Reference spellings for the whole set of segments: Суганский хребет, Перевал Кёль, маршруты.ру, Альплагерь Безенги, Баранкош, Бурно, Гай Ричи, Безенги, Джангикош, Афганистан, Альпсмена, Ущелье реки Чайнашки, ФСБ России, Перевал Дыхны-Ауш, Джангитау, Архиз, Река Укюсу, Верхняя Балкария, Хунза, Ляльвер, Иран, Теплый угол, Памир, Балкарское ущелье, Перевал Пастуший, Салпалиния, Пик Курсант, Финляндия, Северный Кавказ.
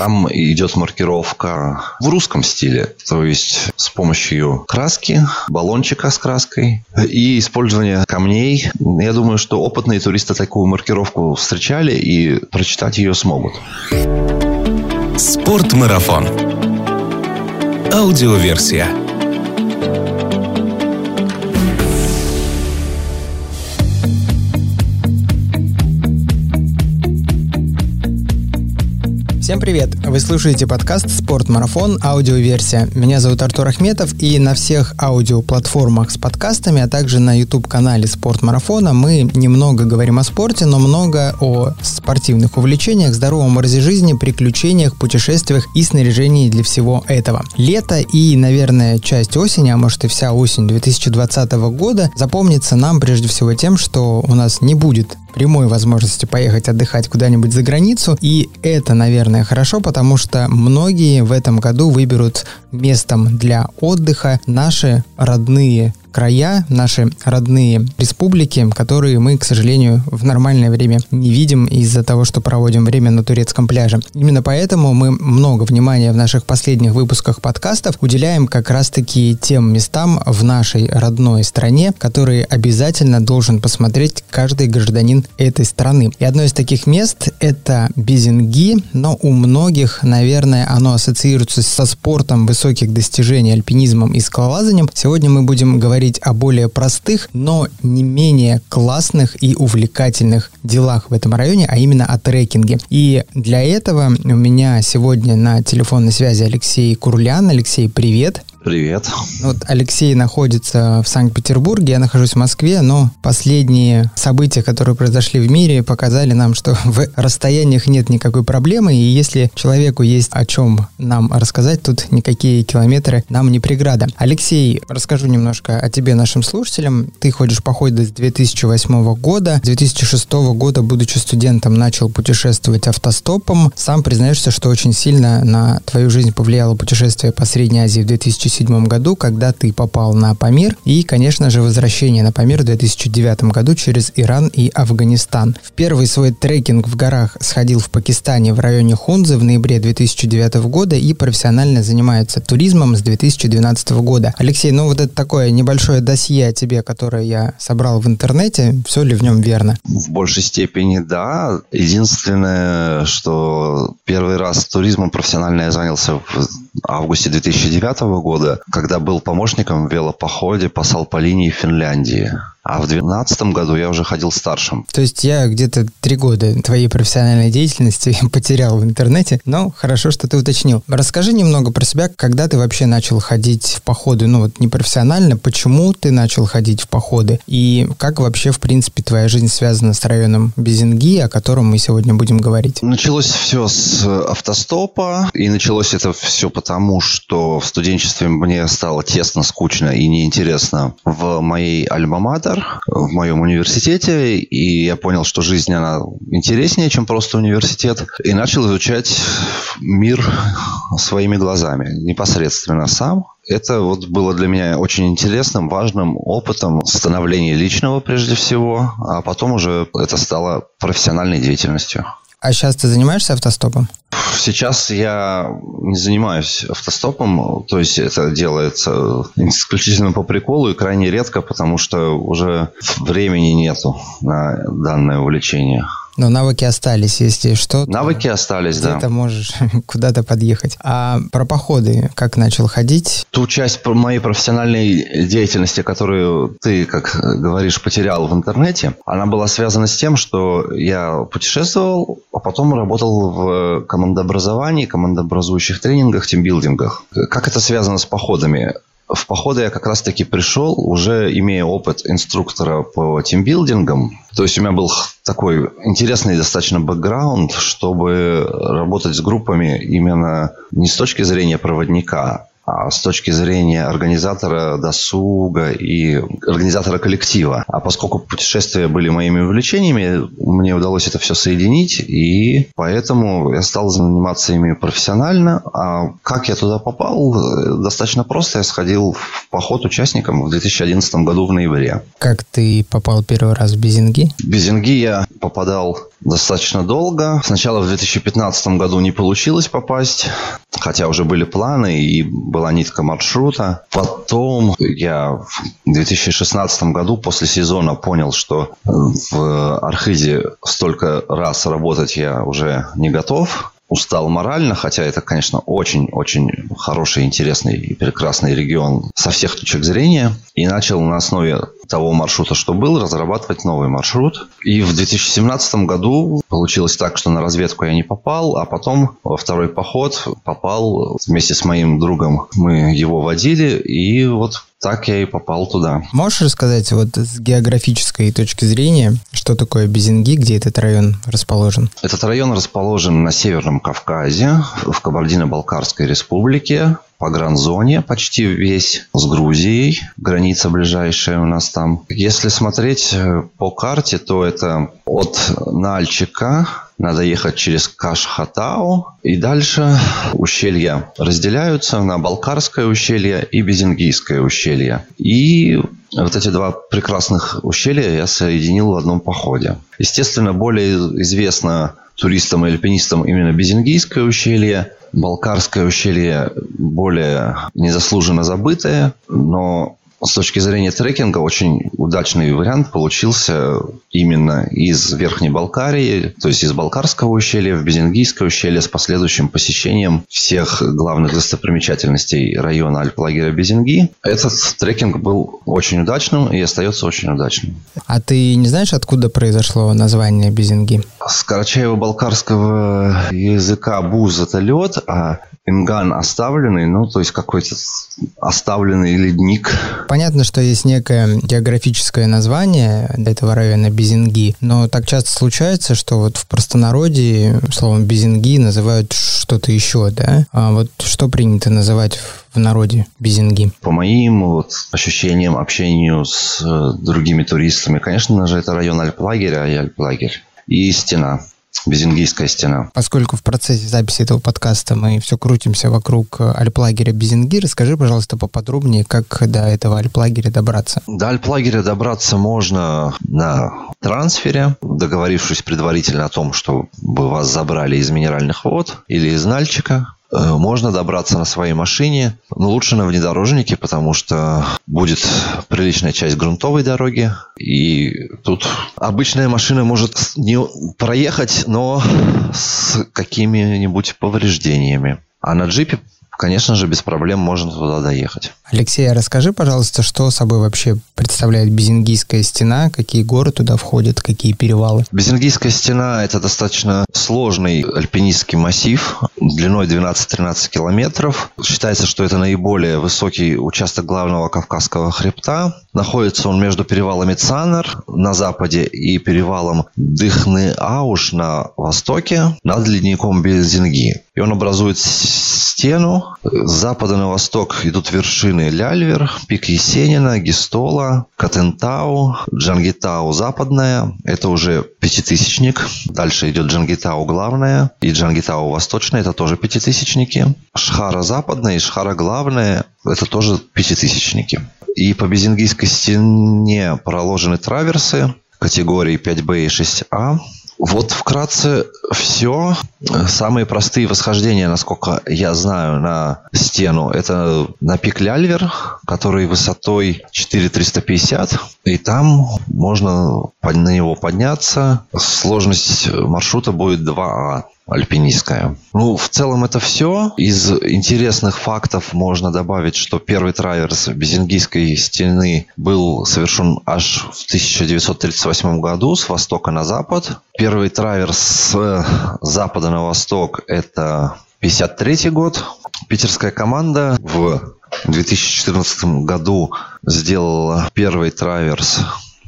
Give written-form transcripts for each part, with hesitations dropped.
Там идет маркировка в русском стиле, то есть с помощью краски, баллончика с краской и использование камней. Я думаю, что опытные туристы такую маркировку встречали и прочитать ее смогут. Спортмарафон. Аудиоверсия. Всем привет! Вы слушаете подкаст «Спортмарафон. Аудиоверсия». Меня зовут Артур Ахметов, и на всех аудиоплатформах с подкастами, а также на YouTube-канале «Спортмарафона» мы немного говорим о спорте, но много о спортивных увлечениях, здоровом образе жизни, приключениях, путешествиях и снаряжении для всего этого. Лето и, наверное, часть осени, а может и вся осень 2020 года запомнится нам прежде всего тем, что у нас не будет прямой возможности поехать отдыхать куда-нибудь за границу, и это, наверное, хорошо, потому что многие в этом году выберут местом для отдыха наши родные края, наши родные республики, которые мы, к сожалению, в нормальное время не видим из-за того, что проводим время на турецком пляже. Именно поэтому мы много внимания в наших последних выпусках подкастов уделяем как раз-таки тем местам в нашей родной стране, которые обязательно должен посмотреть каждый гражданин этой страны. И одно из таких мест – это Безенги, но у многих, наверное, оно ассоциируется со спортом высоких достижений, альпинизмом и скалолазанием. Сегодня мы будем говорить о более простых, но не менее классных и увлекательных делах в этом районе, а именно о трекинге. И для этого у меня сегодня на телефонной связи Алексей Курлян. Алексей, привет! Привет. Вот Алексей находится в Санкт-Петербурге, я нахожусь в Москве, но последние события, которые произошли в мире, показали нам, что в расстояниях нет никакой проблемы, и если человеку есть о чем нам рассказать, тут никакие километры нам не преграда. Алексей, расскажу немножко о тебе нашим слушателям. Ты ходишь походы с 2008 года. С 2006 года, будучи студентом, начал путешествовать автостопом. Сам признаешься, что очень сильно на твою жизнь повлияло путешествие по Средней Азии в 2007 году, когда ты попал на Памир, и, конечно же, возвращение на Памир в 2009 году через Иран и Афганистан. В первый свой трекинг в горах сходил в Пакистане в районе Хунзы в ноябре 2009 года и профессионально занимается туризмом с 2012 года. Алексей, ну вот это такое небольшое досье о тебе, которое я собрал в интернете, все ли в нем верно? В большей степени да. Единственное, что первый раз туризмом профессионально я занялся в августе 2009 года, когда был помощником в велопоходе по Салпалинии в Финляндии. А в 2012 году я уже ходил старшим. То есть я где-то 3 года твоей профессиональной деятельности потерял в интернете, но хорошо, что ты уточнил. Расскажи немного про себя, когда ты вообще начал ходить в походы, ну вот не профессионально, почему ты начал ходить в походы, и как вообще, в принципе, твоя жизнь связана с районом Безенги, о котором мы сегодня будем говорить. Началось все с автостопа, и началось это все потому, что в студенчестве мне стало тесно, скучно и неинтересно в моей alma mater, в моем университете, и я понял, что жизнь, она интереснее, чем просто университет, и начал изучать мир своими глазами, непосредственно сам. Это вот было для меня очень интересным, важным опытом становления личного прежде всего, а потом уже это стало профессиональной деятельностью. А сейчас ты занимаешься автостопом? Сейчас я не занимаюсь автостопом, то есть это делается исключительно по приколу и крайне редко, потому что уже времени нету на данное увлечение. Но навыки остались, если что. Навыки остались, да. Ты можешь куда-то подъехать. А про походы как начал ходить? Ту часть моей профессиональной деятельности, которую ты, как говоришь, потерял в интернете, она была связана с тем, что я путешествовал, а потом работал в командообразовании, командообразующих тренингах, тимбилдингах. Как это связано с походами? В походы я как раз-таки пришел, уже имея опыт инструктора по тимбилдингам. То есть у меня был такой интересный достаточно бэкграунд, чтобы работать с группами именно не с точки зрения проводника, а с точки зрения организатора досуга и организатора коллектива. А поскольку путешествия были моими увлечениями, мне удалось это все соединить, и поэтому я стал заниматься ими профессионально. А как я туда попал? Достаточно просто. Я сходил в поход участником в 2011 году в ноябре. Как ты попал первый раз в Безенги? В Безенги я попадал достаточно долго. Сначала в 2015 году не получилось попасть, хотя уже были планы и была нитка маршрута. Потом я в 2016 году после сезона понял, что в Архизе столько раз работать я уже не готов. Устал морально, хотя это, конечно, очень-очень хороший, интересный и прекрасный регион со всех точек зрения. И начал на основе того маршрута, что был, разрабатывать новый маршрут. И в 2017 году получилось так, что на разведку я не попал, а потом во второй поход попал вместе с моим другом. Мы его водили, и вот так я и попал туда. Можешь рассказать вот с географической точки зрения, что такое Безенги, где этот район расположен? Этот район расположен на Северном Кавказе, в Кабардино-Балкарской республике, погранзоне почти весь с Грузией. Граница ближайшая у нас там. Если смотреть по карте, то это от Нальчика надо ехать через Кашхатау. И дальше ущелья разделяются на Балкарское ущелье и Безенгийское ущелье. И вот эти два прекрасных ущелья я соединил в одном походе. Естественно, более известно туристам и альпинистам именно Безенгийское ущелье. Балкарское ущелье более незаслуженно забытое, но с точки зрения трекинга очень удачный вариант получился именно из Верхней Балкарии, то есть из Балкарского ущелья в Безенгийское ущелье с последующим посещением всех главных достопримечательностей района Альплагеря Безенги. Этот трекинг был очень удачным и остается очень удачным. А ты не знаешь, откуда произошло название Безенги? С карачаево-балкарского языка буз – это лед, а имган – оставленный, ну то есть какой-то оставленный ледник. Понятно, что есть некое географическое название для этого района Безенги, но так часто случается, что вот в простонародье словом Безенги называют что-то еще, да? А вот что принято называть в народе Безенги? По моим вот ощущениям, общению с другими туристами, конечно же, это район Альплагеря и Альплагерь. И стена. Безенгийская стена. Поскольку в процессе записи этого подкаста мы все крутимся вокруг Альплагеря Безенги, расскажи, пожалуйста, поподробнее, как до этого Альплагеря добраться. До Альплагеря добраться можно на трансфере, договорившись предварительно о том, чтобы вас забрали из Минеральных вод или из Нальчика. Можно добраться на своей машине, но лучше на внедорожнике, потому что будет приличная часть грунтовой дороги. И тут обычная машина может не проехать, но с какими-нибудь повреждениями. А на джипе, конечно же, без проблем можно туда доехать. Алексей, расскажи, пожалуйста, что собой вообще представляет Безенгийская стена, какие горы туда входят, какие перевалы? Безенгийская стена – это достаточно сложный альпинистский массив длиной 12-13 километров. Считается, что это наиболее высокий участок главного Кавказского хребта. Находится он между перевалами Цанар на западе и перевалом Дыхны-Ауш на востоке над ледником Безенги. И он образует стену. С запада на восток идут вершины Ляльвер, пик Есенина, Гистола, Катентау, Джангитау западная. Это уже пятитысячник. Дальше идет Джангитау главная и Джангитау восточная. Это тоже пятитысячники. Шхара западная и Шхара главная. Это тоже пятитысячники. И по Безенгийской стене проложены траверсы категории 5Б и 6А. Вот вкратце все. Самые простые восхождения, насколько я знаю, на стену, это на пик Ляльвер, который высотой 4350. И там можно на него подняться. Сложность маршрута будет 2А. Альпинистская. Ну, в целом это все. Из интересных фактов можно добавить, что первый траверс Безенгийской стены был совершен аж в 1938 году с востока на запад. Первый траверс с запада на восток – это 1953 год. Питерская команда в 2014 году сделала первый траверс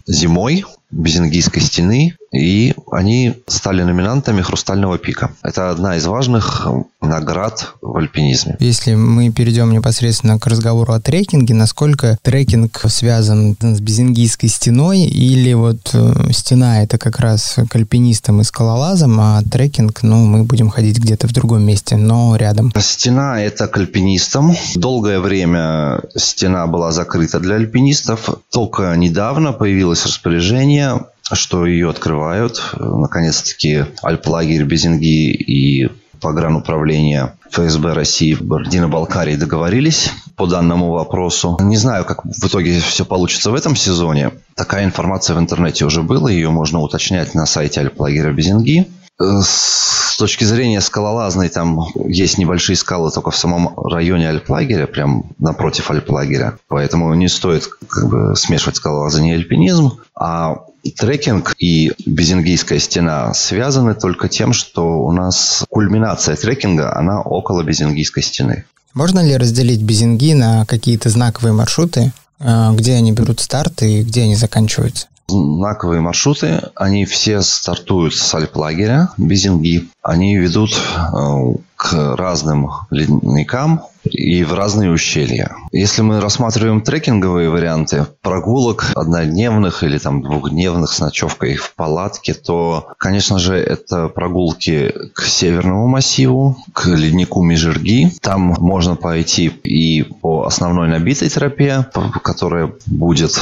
зимой Безенгийской стены, и они стали номинантами «Хрустального пика». Это одна из важных наград в альпинизме. Если мы перейдем непосредственно к разговору о трекинге, насколько трекинг связан с Безенгийской стеной, или вот стена – это как раз к альпинистам и скалолазам, а трекинг, ну, мы будем ходить где-то в другом месте, но рядом. Стена – это к альпинистам. Долгое время стена была закрыта для альпинистов. Только недавно появилось распоряжение что ее открывают. Наконец-таки Альплагерь Безенги и погрануправление ФСБ России в Баранкош договорились по данному вопросу. Не знаю, как в итоге все получится в этом сезоне. Такая информация в интернете уже была, ее можно уточнять на сайте Альплагеря Безенги. С точки зрения скалолазной, там есть небольшие скалы только в самом районе Альплагеря, прям напротив Альплагеря. Поэтому не стоит смешивать скалолазание и альпинизм. А трекинг и Безенгийская стена связаны только тем, что у нас кульминация трекинга, она около Безенгийской стены. Можно ли разделить Безенги на какие-то знаковые маршруты, где они берут старт и где они заканчиваются? Знаковые маршруты, они все стартуют с Альплагеря Безенги. Они ведут к разным ледникам и в разные ущелья. Если мы рассматриваем трекинговые варианты прогулок однодневных или там двухдневных с ночевкой в палатке, то, конечно же, это прогулки к северному массиву, к леднику Мижирги. Там можно пойти и по основной набитой тропе, которая будет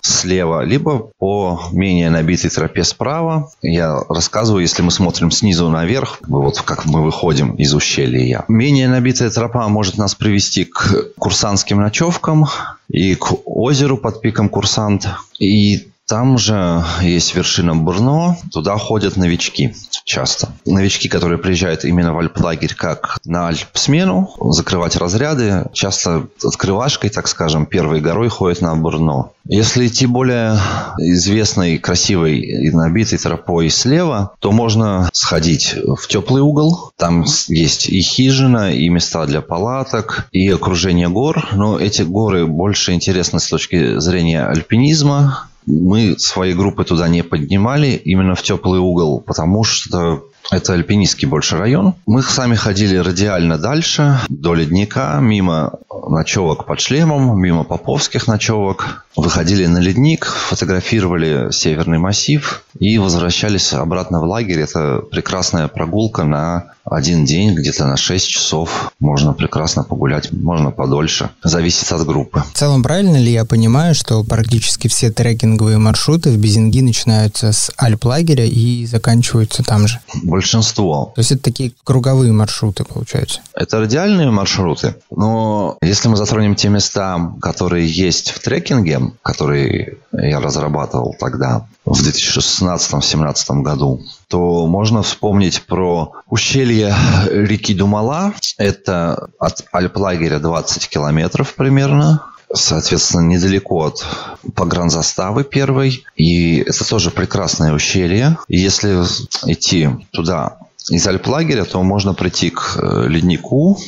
слева, либо по менее набитой тропе справа. Я рассказываю, если мы смотрим снизу наверх, вот как мы выходим из ущелья. Менее набитая тропа может нас привести к курсантским ночевкам и к озеру под пиком Курсант. И там же есть вершина Бурно, туда ходят новички часто. Новички, которые приезжают именно в Альплагерь как на альпсмену, закрывать разряды, часто открывашкой, так скажем, первой горой ходят на Бурно. Если идти более известной, красивой и набитой тропой слева, то можно сходить в Теплый угол. Там есть и хижина, и места для палаток, и окружение гор. Но эти горы больше интересны с точки зрения альпинизма. Мы свои группы туда не поднимали, именно в Теплый угол, потому что это альпинистский больше район. Мы сами ходили радиально дальше, до ледника, мимо ночевок под шлемом, мимо поповских ночевок. Выходили на ледник, фотографировали северный массив и возвращались обратно в лагерь. Это прекрасная прогулка на один день, где-то на 6 часов. Можно прекрасно погулять, можно подольше. Зависит от группы. В целом, правильно ли я понимаю, что практически все трекинговые маршруты в Безенги начинаются с Альплагеря и заканчиваются там же? Большинство. То есть это такие круговые маршруты, получается? Это радиальные маршруты, но если мы затронем те места, которые есть в трекинге, которые я разрабатывал тогда, в 2016-2017 году, то можно вспомнить про ущелье реки Думала. Это от Альплагеря 20 километров примерно. Соответственно, недалеко от погранзаставы первой. И это тоже прекрасное ущелье. И если идти туда из Альплагеря, то можно прийти к леднику.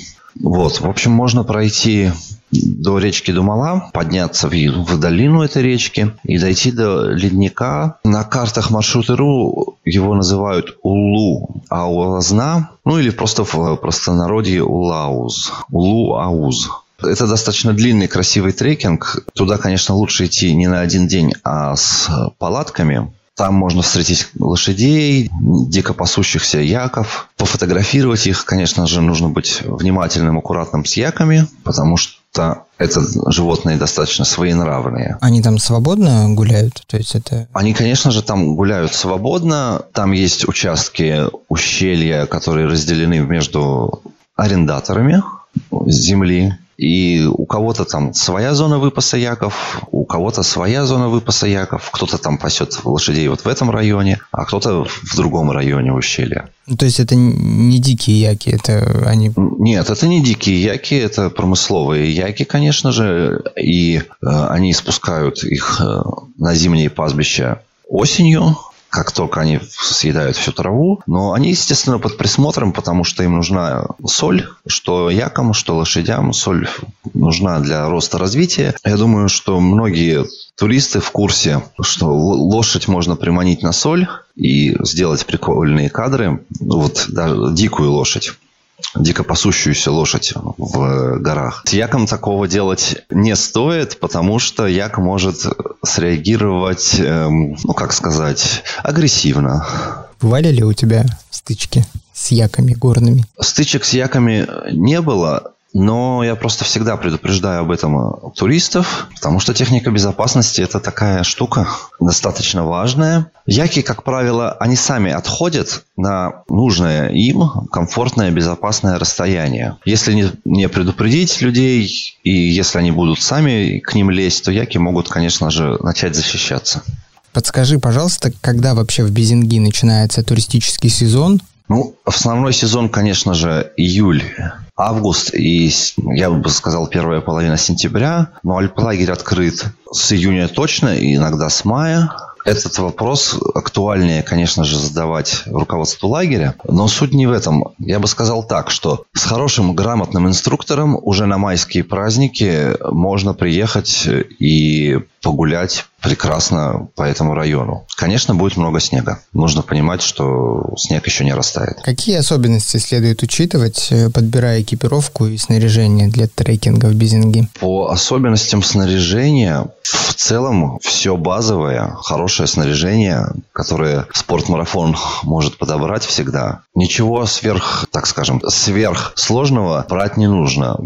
Вот, в общем, можно пройти до речки Думала, подняться в долину этой речки и дойти до ледника. На картах маршруты.ру его называют Улу Аулазна, ну или просто в простонародье Улауз, Улу Ауз. Это достаточно длинный, красивый трекинг. Туда, конечно, лучше идти не на один день, а с палатками. Там можно встретить лошадей, дико пасущихся яков. Пофотографировать их, конечно же, нужно быть внимательным, аккуратным с яками, потому что это животные достаточно своенравные. Они там свободно гуляют? То есть это... Они, конечно же, там гуляют свободно. Там есть участки ущелья, которые разделены между арендаторами земли. И у кого-то там своя зона выпаса яков, у кого-то своя зона выпаса яков. Кто-то там пасет лошадей вот в этом районе, а кто-то в другом районе ущелья. То есть это не дикие яки? Это они... Нет, это не дикие яки, это промысловые яки, конечно же. И они спускают их на зимние пастбища осенью, как только они съедают всю траву. Но они, естественно, под присмотром, потому что им нужна соль, что якам, что лошадям. Соль нужна для роста развития. Я думаю, что многие туристы в курсе, что лошадь можно приманить на соль и сделать прикольные кадры. Вот даже дикую лошадь, дико пасущуюся лошадь в горах. С яком такого делать не стоит, потому что як может среагировать, агрессивно. Бывали ли у тебя стычки с яками горными? Стычек с яками не было. Но я просто всегда предупреждаю об этом туристов, потому что техника безопасности – это такая штука достаточно важная. Яки, как правило, они сами отходят на нужное им комфортное, безопасное расстояние. Если не предупредить людей, и если они будут сами к ним лезть, то яки могут, конечно же, начать защищаться. Подскажи, пожалуйста, когда вообще в Безенги начинается туристический сезон? Ну, основной сезон, конечно же, июль, август и, я бы сказал, первая половина сентября. Но альплагерь открыт с июня точно, иногда с мая. Этот вопрос актуальнее, конечно же, задавать руководству лагеря. Но суть не в этом. Я бы сказал так, что с хорошим, грамотным инструктором уже на майские праздники можно приехать и погулять прекрасно по этому району. Конечно, будет много снега. Нужно понимать, что снег еще не растает. Какие особенности следует учитывать, подбирая экипировку и снаряжение для трекинга в Безенги? По особенностям снаряжения, в целом, все базовое, хорошее снаряжение, которое спортмарафон может подобрать всегда. Ничего сверхсложного брать не нужно.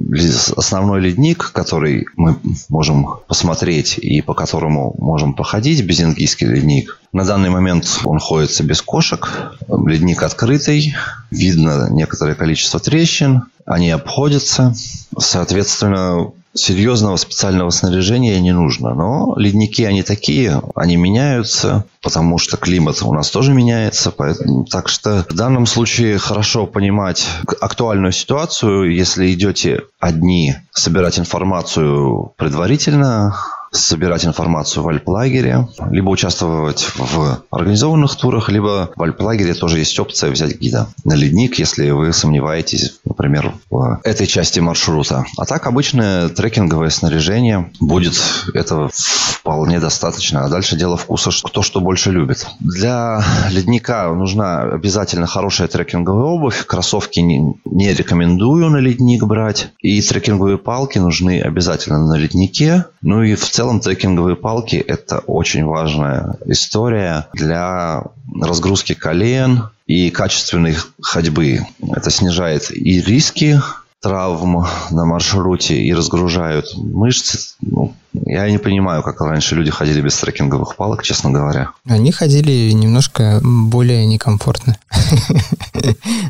Основной ледник, который мы можем посмотреть и по которому можем походить, Безенгийский ледник. На данный момент он ходится без кошек. Ледник открытый. Видно некоторое количество трещин. Они обходятся. Соответственно, серьезного специального снаряжения не нужно. Но ледники, они такие, они меняются, потому что климат у нас тоже меняется. Поэтому, так что в данном случае хорошо понимать актуальную ситуацию. Если идете одни, собирать информацию предварительно, собирать информацию в альплагере, либо участвовать в организованных турах, либо в альплагере тоже есть опция взять гида на ледник, если вы сомневаетесь, например, в этой части маршрута. А так обычное трекинговое снаряжение будет этого вполне достаточно. А дальше дело вкуса, кто что больше любит. Для ледника нужна обязательно хорошая трекинговая обувь. Кроссовки не рекомендую на ледник брать. И трекинговые палки нужны обязательно на леднике. Ну и в целом трекинговые палки – это очень важная история для разгрузки колен и качественной ходьбы. Это снижает и риски травм на маршруте, и разгружают мышцы. Ну, я не понимаю, как раньше люди ходили без трекинговых палок, честно говоря. Они ходили немножко более некомфортно.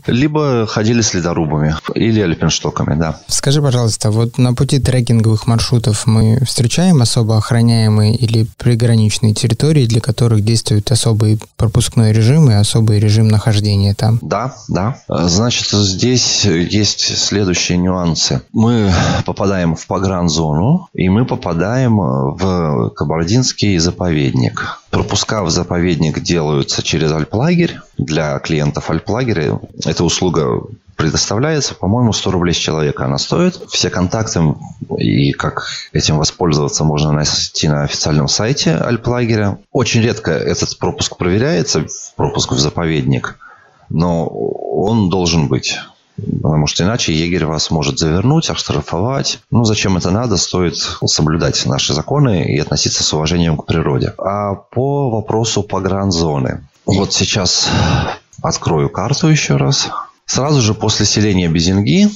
Либо ходили с ледорубами или альпинштоками, да. Скажи, пожалуйста, вот на пути трекинговых маршрутов мы встречаем особо охраняемые или приграничные территории, для которых действует особый пропускной режим и особый режим нахождения там? Да. Значит, здесь есть следующие нюансы. Мы попадаем в погранзону, и мы попадаем в Кабардинский заповедник. Пропуска в заповедник делаются через альплагерь. Для клиентов альплагеря эта услуга предоставляется, по-моему, 100 рублей с человека она стоит. Все контакты и как этим воспользоваться можно найти на официальном сайте альплагеря. Очень редко этот пропуск проверяется, пропуск в заповедник, но он должен быть. Потому что иначе егерь вас может завернуть, оштрафовать. Ну, зачем это надо? Стоит соблюдать наши законы и относиться с уважением к природе. А по вопросу погранзоны. Вот сейчас открою карту еще раз. Сразу же после селения Безенги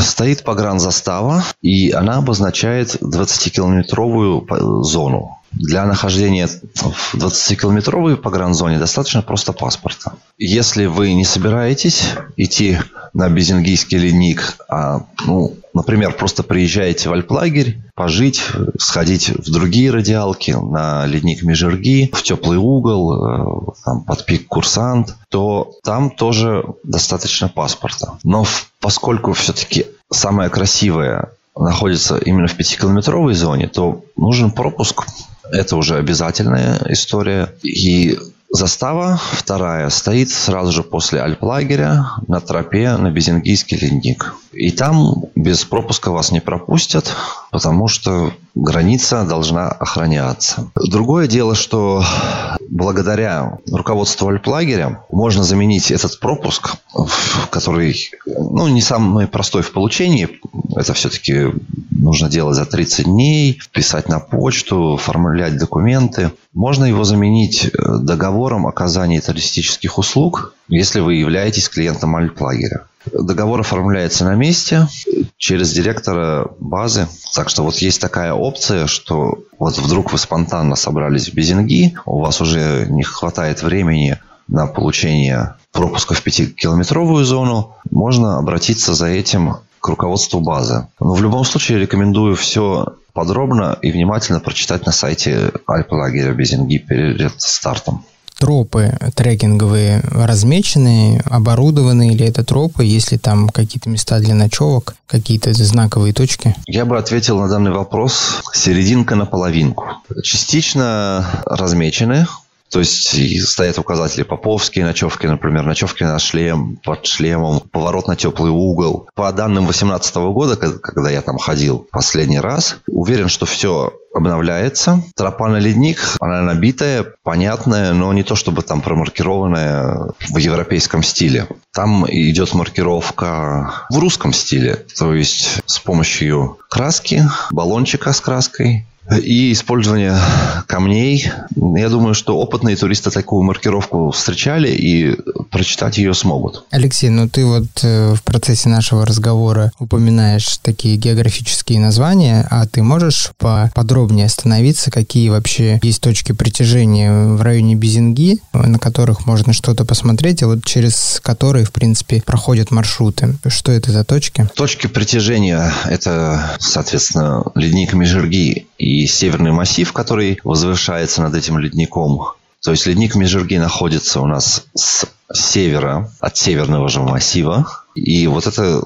стоит погранзастава, и она обозначает 20-километровую зону. Для нахождения в 20-километровой погранзоне достаточно просто паспорта. Если вы не собираетесь идти на Безенгийский ледник, например, просто приезжаете в альплагерь, пожить, сходить в другие радиалки, на ледник Мижирги, в Теплый угол, под пик Курсант, то там тоже достаточно паспорта. Но поскольку все-таки самое красивое находится именно в 5-километровой зоне, то нужен пропуск. Это уже обязательная история. И застава вторая стоит сразу же после альплагеря на тропе на Безенгийский ледник. И там без пропуска вас не пропустят, потому что граница должна охраняться. Другое дело, что благодаря руководству альплагеря можно заменить этот пропуск, который не самый простой в получении. Это все-таки нужно делать за 30 дней, писать на почту, оформлять документы. Можно его заменить договором оказания туристических услуг, если вы являетесь клиентом альплагеря. Договор оформляется на месте через директора базы. Так что вот есть такая опция, что вот вдруг вы спонтанно собрались в Безенги, у вас уже не хватает времени на получение пропуска в 5-километровую зону, можно обратиться за этим к руководству базы. Но в любом случае рекомендую все подробно и внимательно прочитать на сайте Альплагеря Безенги перед стартом. Тропы трекинговые размечены, оборудованы или это тропы, есть ли там какие-то места для ночевок, какие-то знаковые точки? Я бы ответил на данный вопрос серединка на половинку. Частично размечены, то есть стоят указатели поповские ночевки, например, ночевки на шлем, под шлемом, поворот на теплый угол. По данным 2018 года, когда я там ходил последний раз, уверен, что все обновляется. Тропа на ледник, она набитая, понятная, но не то чтобы там промаркированная в европейском стиле. Там идет маркировка в русском стиле, то есть с помощью краски, баллончика с краской. И использование камней. Я думаю, что опытные туристы такую маркировку встречали и прочитать ее смогут. Алексей, ну ты вот в процессе нашего разговора упоминаешь такие географические названия, а ты можешь поподробнее остановиться, какие вообще есть точки притяжения в районе Безенги, на которых можно что-то посмотреть, и вот через которые, в принципе, проходят маршруты. Что это за точки? Точки притяжения – это, соответственно, ледник Мижирги и северный массив, который возвышается над этим ледником. То есть ледник Мижирги находится у нас с севера, от северного же массива. И вот это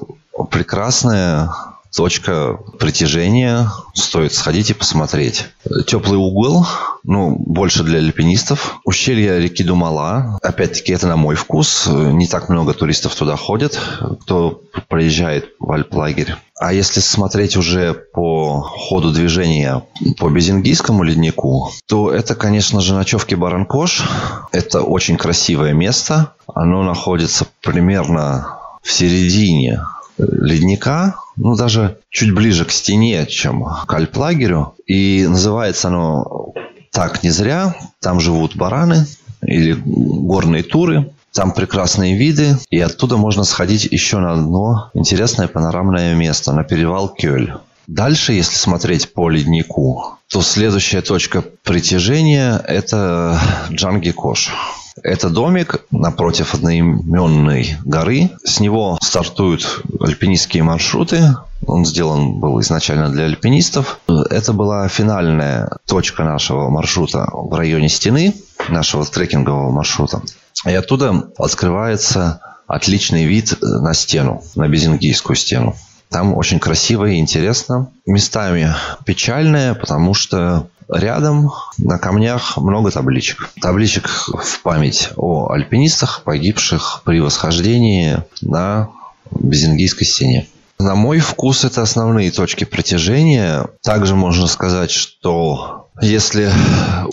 прекрасная точка притяжения. Стоит сходить и посмотреть. Теплый угол, ну, больше для альпинистов. Ущелье реки Думала. Опять-таки, это на мой вкус. Не так много туристов туда ходят, кто проезжает в Альплагерь. А если смотреть уже по ходу движения по Безенгийскому леднику, то это, конечно же, ночевки Баранкош. Это очень красивое место. Оно находится примерно в середине ледника, ну, даже чуть ближе к стене, чем к Альплагерю. И называется оно так не зря. Там живут бараны или горные туры. Там прекрасные виды. И оттуда можно сходить еще на одно интересное панорамное место, на перевал Кёль. Дальше, если смотреть по леднику, то следующая точка притяжения – это Джангикош. Это домик напротив одноименной горы. С него стартуют альпинистские маршруты. Он сделан был изначально для альпинистов. Это была финальная точка нашего маршрута в районе стены, нашего трекингового маршрута. И оттуда открывается отличный вид на стену, на Безенгийскую стену. Там очень красиво и интересно. Местами печальное, потому что рядом на камнях много табличек. Табличек в память о альпинистах, погибших при восхождении на Безенгийской стене. На мой вкус это основные точки притяжения. Также можно сказать, что если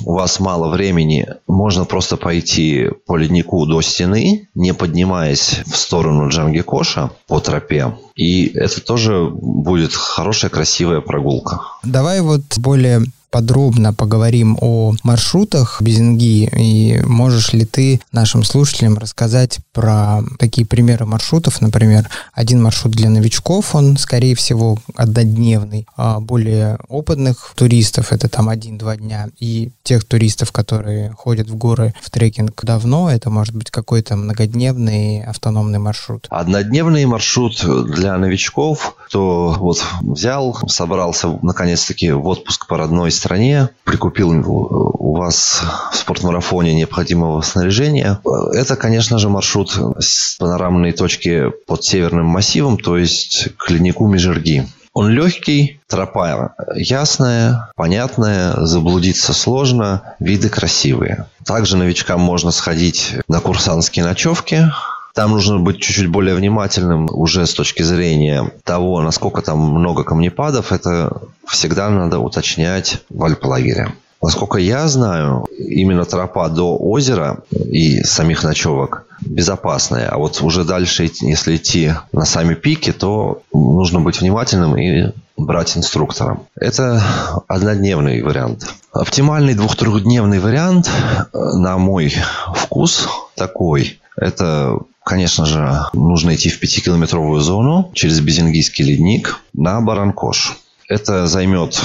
у вас мало времени, можно просто пойти по леднику до стены, не поднимаясь в сторону Джангикоша по тропе. И это тоже будет хорошая, красивая прогулка. Давай вот более подробно поговорим о маршрутах Безенги, и можешь ли ты нашим слушателям рассказать про такие примеры маршрутов, например, один маршрут для новичков, он, скорее всего, однодневный, а более опытных туристов, это там 1-2 дня, и тех туристов, которые ходят в горы в трекинг давно, это может быть какой-то многодневный автономный маршрут. Однодневный маршрут для новичков, кто вот взял, собрался наконец-таки в отпуск по родной стране, прикупил у вас в спортмарафоне необходимого снаряжения. Это, конечно же, маршрут с панорамной точки под северным массивом, то есть к леднику Мижирги. Он легкий, тропа ясная, понятная, заблудиться сложно, виды красивые. Также новичкам можно сходить на курсантские ночевки. Там нужно быть чуть-чуть более внимательным уже с точки зрения того, насколько там много камнепадов. Это всегда надо уточнять в Альплагере. Насколько я знаю, именно тропа до озера и самих ночевок безопасная. А вот уже дальше, если идти на сами пики, то нужно быть внимательным и брать инструктора. Это однодневный вариант. Оптимальный 2-3-дневный вариант, на мой вкус, такой. Это Конечно же, нужно идти в 5-километровую зону через Безенгийский ледник на Баранкош. Это займет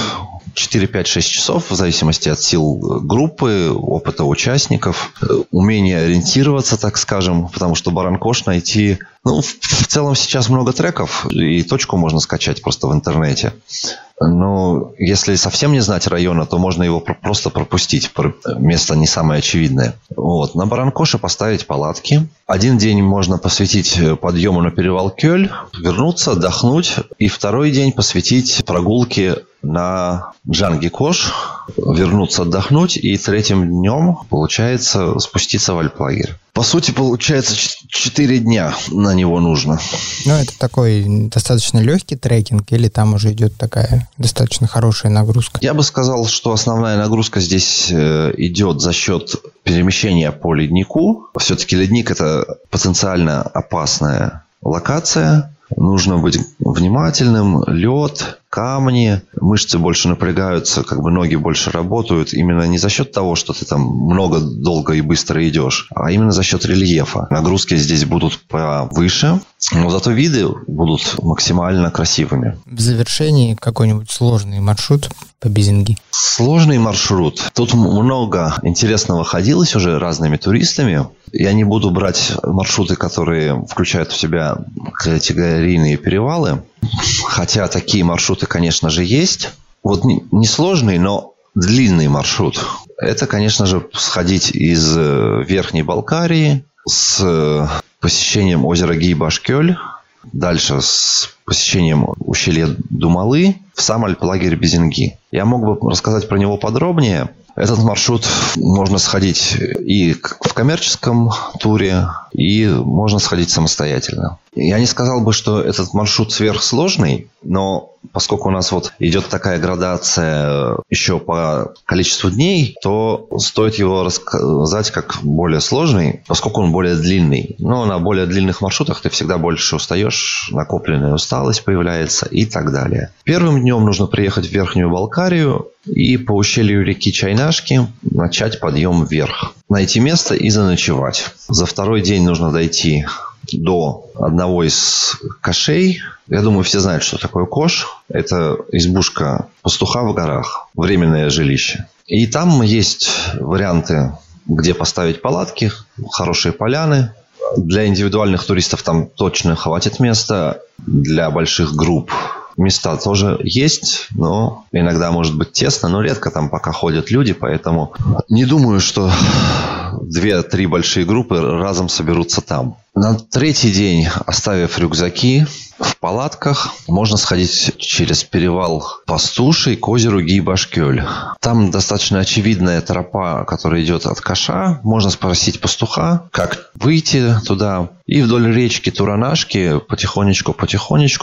4-5-6 часов, в зависимости от сил группы, опыта участников, умения ориентироваться, так скажем, потому что Баранкош найти... Ну, в целом сейчас много треков, и точку можно скачать просто в интернете. Но если совсем не знать района, то можно его просто пропустить. Место не самое очевидное. Вот. На Баранкоше поставить палатки. Один день можно посвятить подъему на перевал Кёль, вернуться, отдохнуть. И второй день посвятить прогулке на Джангикош, вернуться, отдохнуть. И третьим днем, получается, спуститься в Альплагерь. По сути, получается, 4 дня на него нужно. Ну, это такой достаточно легкий трекинг, или там уже идет такая достаточно хорошая нагрузка? Я бы сказал, что основная нагрузка здесь идет за счет перемещения по леднику. Все-таки ледник – это потенциально опасная локация. Нужно быть внимательным. Лед, камни, мышцы больше напрягаются, как бы ноги больше работают. Именно не за счет того, что ты там много, долго и быстро идешь, а именно за счет рельефа. Нагрузки здесь будут повыше, но зато виды будут максимально красивыми. В завершении какой-нибудь сложный маршрут по Безенги? Сложный маршрут. Тут много интересного ходилось уже разными туристами. Я не буду брать маршруты, которые включают в себя категорийные перевалы. Хотя такие маршруты, конечно же, есть. Вот несложный, но длинный маршрут. Это, конечно же, сходить из Верхней Балкарии с посещением озера Гий-Башкёль. Дальше с посещением ущелья Думалы в сам Альплагерь Безенги. Я мог бы рассказать про него подробнее. Этот маршрут можно сходить и в коммерческом туре, и можно сходить самостоятельно. Я не сказал бы, что этот маршрут сверхсложный, но поскольку у нас вот идет такая градация еще по количеству дней, то стоит его рассказать как более сложный, поскольку он более длинный. Но на более длинных маршрутах ты всегда больше устаешь, накопленная усталость появляется и так далее. Первым днем нужно приехать в Верхнюю Балкарию и по ущелью реки Чайнашки начать подъем вверх. Найти место и заночевать. За второй день нужно дойти до одного из кошей. Я думаю, все знают, что такое кош. Это избушка пастуха в горах. Временное жилище. И там есть варианты, где поставить палатки. Хорошие поляны. Для индивидуальных туристов там точно хватит места. Для больших групп места тоже есть, но иногда может быть тесно, но редко там пока ходят люди, поэтому не думаю, что 2-3 большие группы разом соберутся там. На третий день, оставив рюкзаки в палатках, можно сходить через перевал Пастуший к озеру Гий-Башкёль. Там достаточно очевидная тропа, которая идет от Каша. Можно спросить пастуха, как выйти туда. И вдоль речки Туранашки потихонечку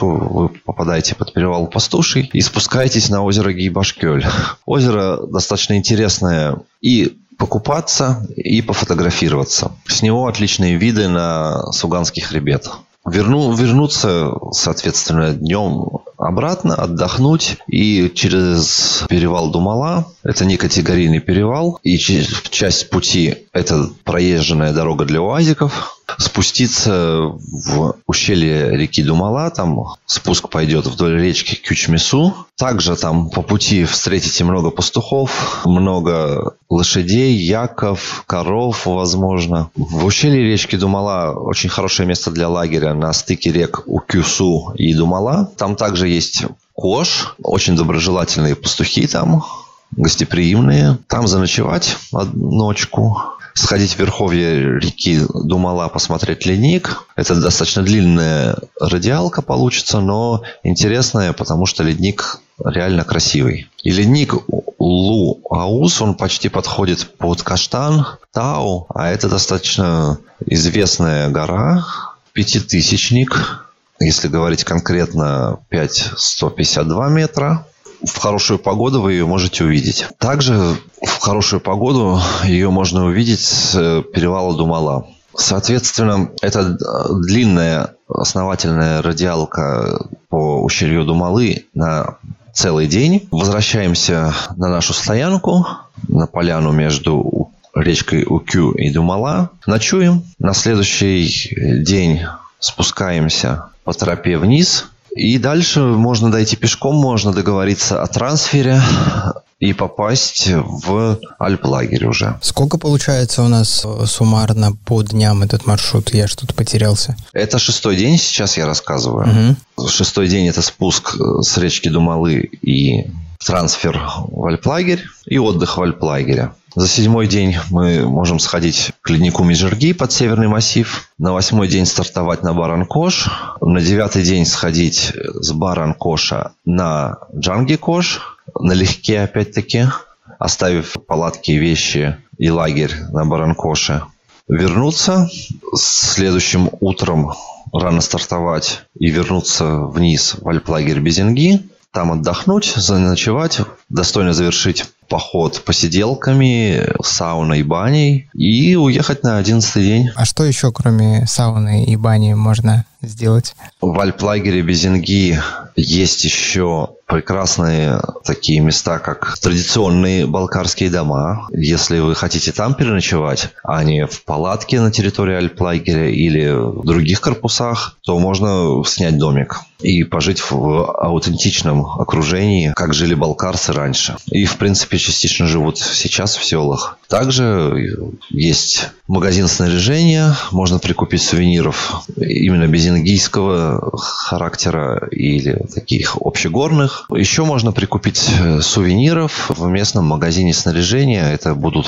вы попадаете под перевал Пастуший и спускаетесь на озеро Гий-Башкёль. Озеро достаточно интересное и покупаться и пофотографироваться. С него отличные виды на Суганский хребет. Вернуться, соответственно, днем обратно, отдохнуть. И через перевал Думала, это не категорийный перевал, и часть пути это проезженная дорога для уазиков, спуститься в ущелье реки Думала, там спуск пойдет вдоль речки Кючмису. Также там по пути встретите много пастухов, много лошадей, яков, коров, возможно. В ущелье речки Думала очень хорошее место для лагеря на стыке рек Укюсу и Думала. Там также есть кош, очень доброжелательные пастухи там, гостеприимные. Там заночевать ночку. Сходить в верховье реки Думала, посмотреть ледник. Это достаточно длинная радиалка получится, но интересная, потому что ледник реально красивый. И ледник Лу-Аус, он почти подходит под Каштан, Тау. А это достаточно известная гора, пятитысячник. Если говорить конкретно, 5152 метра. В хорошую погоду вы ее можете увидеть. Также в хорошую погоду ее можно увидеть с перевала Думала. Соответственно, это длинная основательная радиалка по ущелью Думалы на целый день. Возвращаемся на нашу стоянку, на поляну между речкой Укю и Думала. Ночуем. На следующий день спускаемся по тропе вниз. И дальше можно дойти пешком, можно договориться о трансфере и попасть в альплагерь уже. Сколько получается у нас суммарно по дням этот маршрут? Я что-то потерялся. Это шестой день, сейчас я рассказываю. Угу. Шестой день – это спуск с речки Думалы и трансфер в альплагерь и отдых в альплагере. За седьмой день мы можем сходить к леднику Мижирги под Северный массив. На восьмой день стартовать на Баранкош. На девятый день сходить с Баранкоша на Джангикош. Налегке опять-таки, оставив палатки, вещи и лагерь на Баранкоше. Вернуться следующим утром, рано стартовать и вернуться вниз в альплагерь Безенги. Там отдохнуть, заночевать, достойно завершить поход посиделками, сауной, баней и уехать на 11-й день. А что еще, кроме сауны и бани, можно сделать? В альплагере Безенги есть еще прекрасные такие места, как традиционные балкарские дома. Если вы хотите там переночевать, а не в палатке на территории альплагеря или в других корпусах, то можно снять домик и пожить в аутентичном окружении, как жили балкарцы раньше. И, в принципе, частично живут сейчас в селах. Также есть магазин снаряжения, можно прикупить сувениров именно безенгийского характера или таких общегорных. Еще можно прикупить сувениров в местном магазине снаряжения. Это будут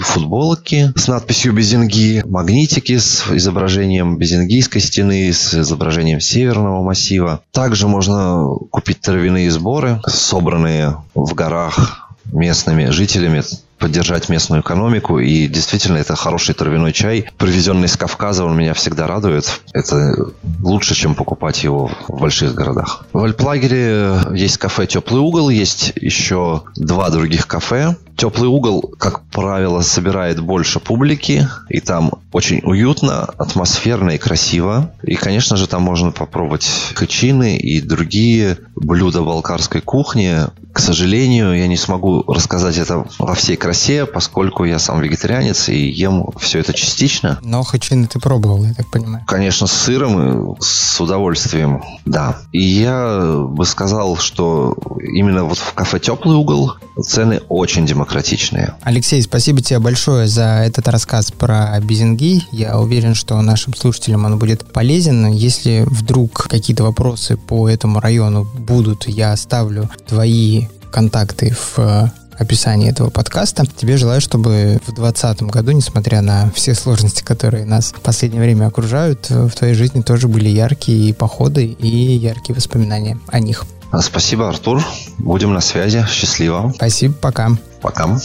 футболки с надписью «Безенги», магнитики с изображением Безенгийской стены, с изображением Северного массива. Также можно купить травяные сборы, собранные в горах местными жителями, поддержать местную экономику. И действительно, это хороший травяной чай, привезенный из Кавказа, он меня всегда радует. Это лучше, чем покупать его в больших городах. В альплагере есть кафе «Теплый угол», есть еще два других кафе. «Теплый угол», как правило, собирает больше публики, и там очень уютно, атмосферно и красиво. И, конечно же, там можно попробовать кычины и другие блюда балкарской кухни. К сожалению, я не смогу рассказать это во всей красе, поскольку я сам вегетарианец и ем все это частично. Но хачины ты пробовал, я так понимаю? Конечно, с сыром и с удовольствием, да. И я бы сказал, что именно вот в кафе «Теплый угол» цены очень демократичные. Алексей, спасибо тебе большое за этот рассказ про Безенги. Я уверен, что нашим слушателям он будет полезен. Если вдруг какие-то вопросы по этому району будут, я оставлю твои контакты в описании этого подкаста. Тебе желаю, чтобы в 2020 году, несмотря на все сложности, которые нас в последнее время окружают, в твоей жизни тоже были яркие походы и яркие воспоминания о них. Спасибо, Артур. Будем на связи. Счастливо. Спасибо. Пока. Пока.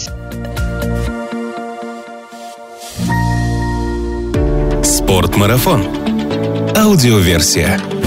Спортмарафон. Аудиоверсия.